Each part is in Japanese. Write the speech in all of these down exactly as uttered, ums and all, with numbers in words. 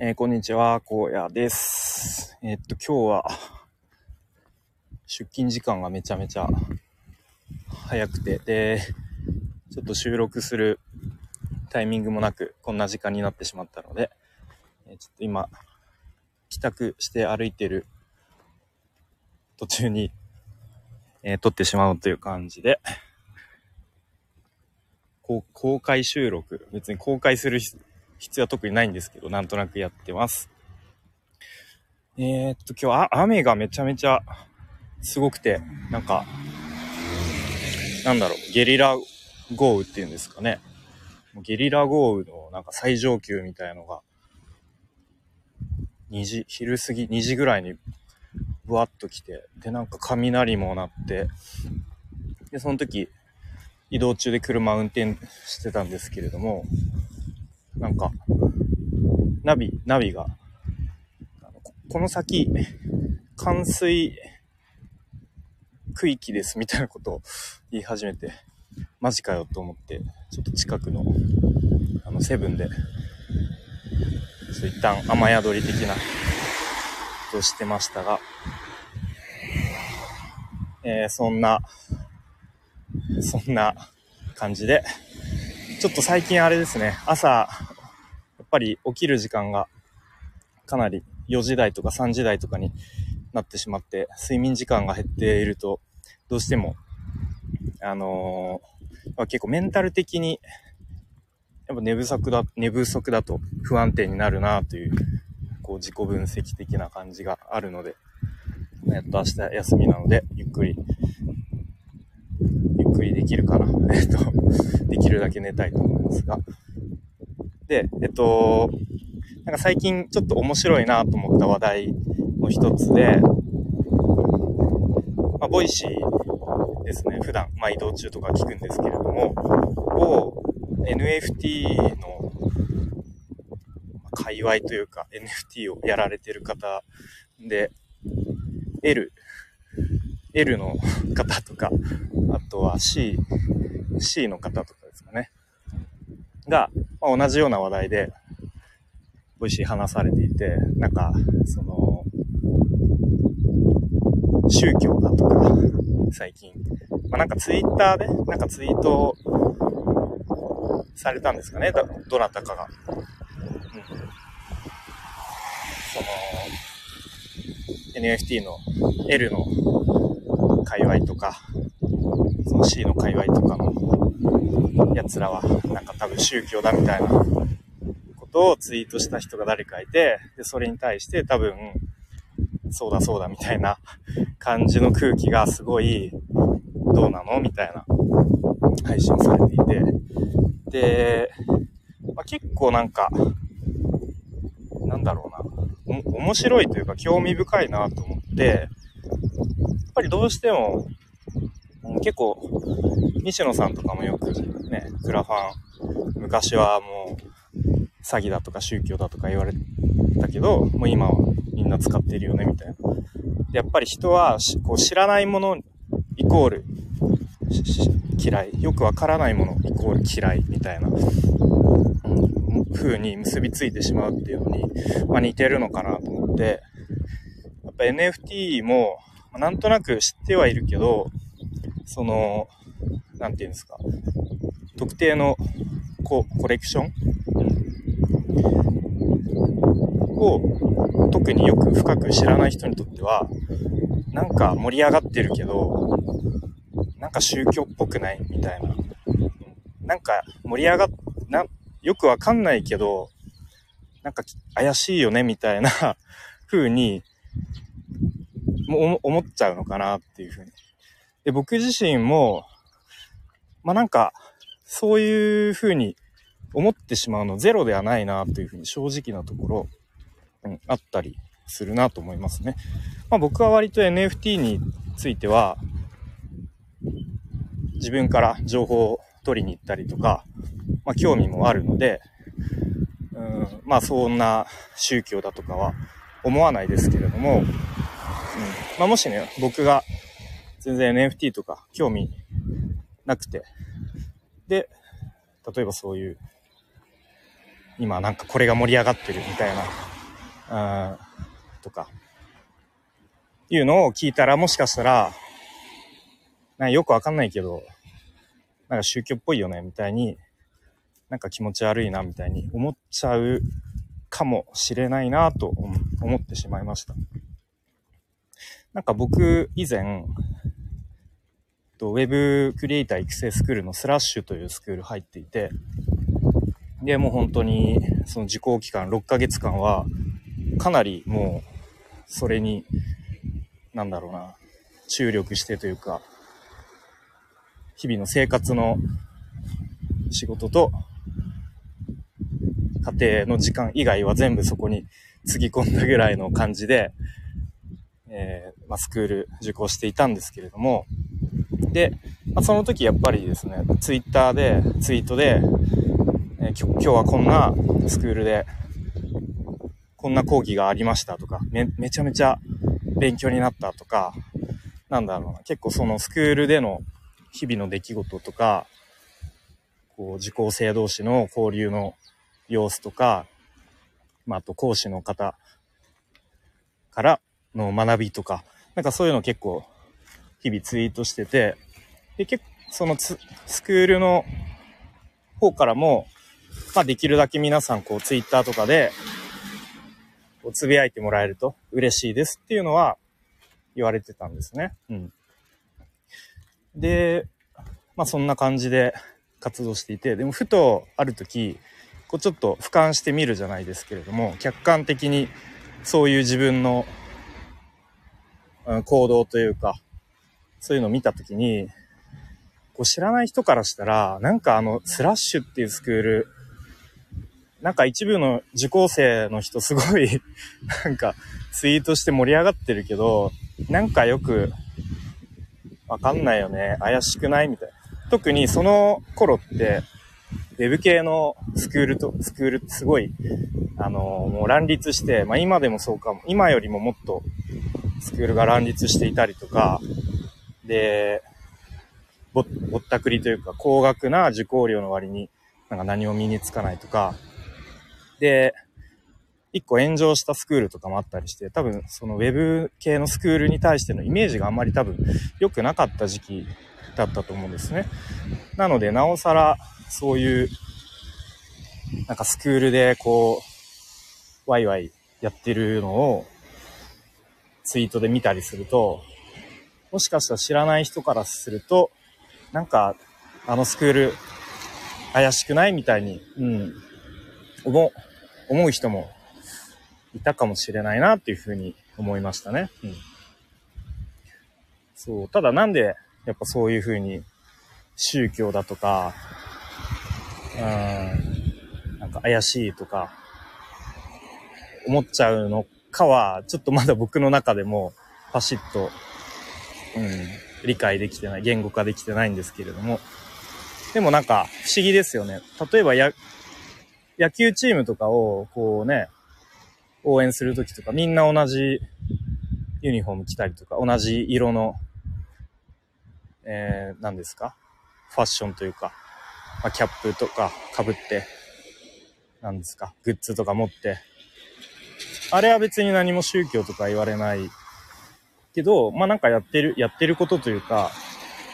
えー、こんにちは、こうやです。えー、っと、今日は、出勤時間がめちゃめちゃ早くて、で、ちょっと収録するタイミングもなく、こんな時間になってしまったので、えー、ちょっと今、帰宅して歩いてる途中に、えー、撮ってしまうという感じで、こう公開収録、別に公開する必要は特にないんですけど、なんとなくやってます。えー、っと、今日あ、雨がめちゃめちゃすごくて、なんか、なんだろう、ゲリラ豪雨っていうんですかね。ゲリラ豪雨のなんか最上級みたいなのが、にじ、昼過ぎ、にじぐらいにブワッと来て、で、なんか雷も鳴って、で、その時、移動中で車運転してたんですけれども、なんか、ナビ、ナビが、あの、この先、冠水区域ですみたいなことを言い始めて、マジかよと思って、ちょっと近くの、あの、セブンで、ちょっと一旦雨宿り的なことをしてましたが、えー、そんな、そんな感じで、ちょっと最近あれですね、朝やっぱり起きる時間がかなりよじ台とかさんじ台とかになってしまって、睡眠時間が減っているとどうしてもあのー、結構メンタル的にやっぱ寝不足だ寝不足だと不安定になるなという、こう自己分析的な感じがあるので、やっと明日休みなのでゆっくりゆっくりできるかなえっとできるだけ寝たいと思いますが、でえっとなんか最近ちょっと面白いなと思った話題の一つで、まあ、ボイシーですね。普段、まあ、移動中とか聞くんですけれども、を エヌエフティー の界隈というか エヌエフティー をやられてる方で L L の方とか、あとは C、C の方とかですかね。が、まあ、同じような話題で、ボイシー話されていて、なんか、その、宗教だとか、最近、まあ、なんかツイッターで、なんかツイートされたんですかね、だどなたかが。うん、その、エヌエフティー の L の、界隈とか、その C の界隈とかのやつらはなんか多分宗教だみたいなことをツイートした人が誰かいて、でそれに対して多分そうだそうだみたいな感じの空気がすごいどうなのみたいな配信されていて、で、まあ、結構なんかなんだろうな、お面白いというか興味深いなと思って、やっぱりどうしても結構西野さんとかもよくね、クラファン昔はもう詐欺だとか宗教だとか言われたけど、もう今はみんな使ってるよねみたいな。でやっぱり人はこう知らないものイコール嫌い、よくわからないものイコール嫌いみたいな風に結びついてしまうっていうのに、まあ、似てるのかなと思って、やっぱ エヌエフティー もなんとなく知ってはいるけど、その、なんていうんですか、特定の コ, コレクションを特によく深く知らない人にとっては、なんか盛り上がってるけど、なんか宗教っぽくないみたいな。なんか盛り上がっ、な、よくわかんないけど、なんか怪しいよねみたいな風に、もう思っちゃうのかなっていうふうに。で、僕自身も、まあなんか、そういうふうに思ってしまうのゼロではないなというふうに正直なところ、うん、あったりするなと思いますね。まあ僕は割と エヌエフティー については、自分から情報を取りに行ったりとか、まあ興味もあるので、うん、まあそんな宗教だとかは思わないですけれども、まあ、もしね、僕が全然 エヌエフティー とか興味なくて、で、例えばそういう今なんかこれが盛り上がってるみたいな、うん、とかいうのを聞いたら、もしかしたらなんかよくわかんないけどなんか宗教っぽいよねみたいに、なんか気持ち悪いなみたいに思っちゃうかもしれないなと思ってしまいました。なんか僕以前ウェブクリエイター育成スクールのスラッシュというスクール入っていて、でもう本当にその受講期間ろっかげつかんはかなりもうそれになんだろうな注力してというか、日々の生活の仕事と家庭の時間以外は全部そこにつぎ込んだぐらいの感じで、えーまあ、スクール受講していたんですけれども、で、まあ、その時やっぱりですね、ツイッターでツイートで、えー、今日はこんなスクールでこんな講義がありましたとか、め、めちゃめちゃ勉強になったとか、なんだろうな、結構そのスクールでの日々の出来事とか、こう受講生同士の交流の様子とか、まあ、あと講師の方からの学びとか、なんかそういうの結構日々ツイートしてて、で結構そのつスクールの方からも、まあ、できるだけ皆さんこうツイッターとかでこうつぶやいてもらえると嬉しいですっていうのは言われてたんですね。うん、で、まあ、そんな感じで活動していて、でもふとある時こうちょっと俯瞰してみるじゃないですけれども、客観的にそういう自分の、うん、行動というかそういうのを見たときに、こう知らない人からしたら、なんかあのスラッシュっていうスクール、なんか一部の受講生の人すごいなんかツイートして盛り上がってるけど、なんかよくわかんないよね、怪しくないみたいな。特にその頃ってウェブ系のスクールとスクールってすごいあのもう乱立して、まあ今でもそうかも、今よりももっとスクールが乱立していたりとかで、ぼったくりというか高額な受講料の割になんか何も身につかないとかで、一個炎上したスクールとかもあったりして、多分そのウェブ系のスクールに対してのイメージがあんまり多分良くなかった時期だったと思うんですね。なのでなおさらそういうなんかスクールでこうワイワイやってるのをツイートで見たりすると、もしかしたら知らない人からすると、なんかあのスクール怪しくないみたいに、うん、思う、思う人もいたかもしれないなっていうふうに思いましたね。うん、そう、ただなんでやっぱそういうふうに宗教だとか、うん、なんか怪しいとか思っちゃうのかは、ちょっとまだ僕の中でもパシッと、うん、理解できてない、言語化できてないんですけれども、でもなんか不思議ですよね。例えばや野球チームとかをこうね応援するときとか、みんな同じユニフォーム着たりとか、同じ色の、えー、何ですかファッションというか、まあ、キャップとか被って何ですかグッズとか持って、あれは別に何も宗教とか言われないけど、まあなんかやってる、やってることというか、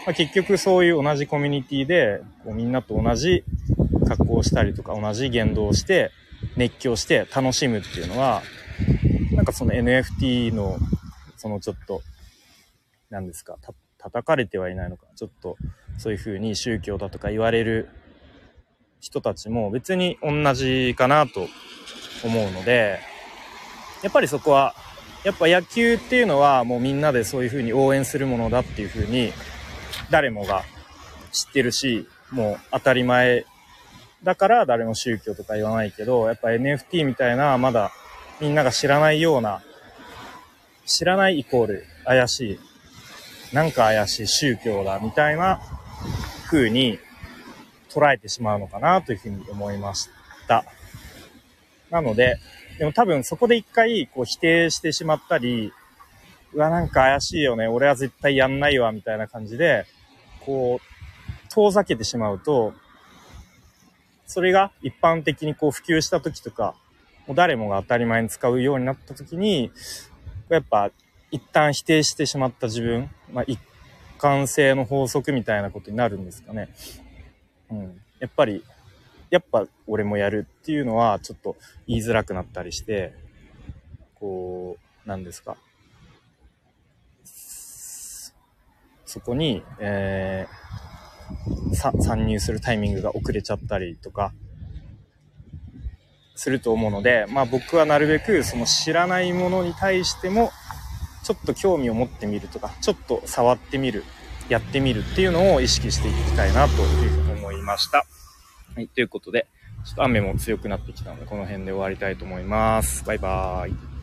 まあ、結局そういう同じコミュニティで、こうみんなと同じ格好をしたりとか、同じ言動をして、熱狂して楽しむっていうのは、なんかその エヌエフティー の、そのちょっと、何ですか、た、叩かれてはいないのか、ちょっとそういう風に宗教だとか言われる人たちも別に同じかなと思うので、やっぱりそこは、やっぱ野球っていうのはもうみんなでそういう風に応援するものだっていう風に誰もが知ってるし、もう当たり前だから誰も宗教とか言わないけど、やっぱ エヌエフティー みたいなまだみんなが知らないような、知らないイコール怪しい、なんか怪しい宗教だみたいな風に捉えてしまうのかなという風に思いました。なので、でも多分そこで一回こう否定してしまったり、うわなんか怪しいよね、俺は絶対やんないわみたいな感じでこう遠ざけてしまうと、それが一般的にこう普及した時とか、もう誰もが当たり前に使うようになった時に、やっぱ一旦否定してしまった自分、まあ、一貫性の法則みたいなことになるんですかね。うん、やっぱりやっぱ俺もやるっていうのはちょっと言いづらくなったりして、こうなんですか、そこに、えー、さ参入するタイミングが遅れちゃったりとかすると思うので、まあ僕はなるべくその知らないものに対してもちょっと興味を持ってみるとか、ちょっと触ってみる、やってみるっていうのを意識していきたいなというふうに思いました。はい、ということで、ちょっと雨も強くなってきたので、この辺で終わりたいと思います。バイバーイ。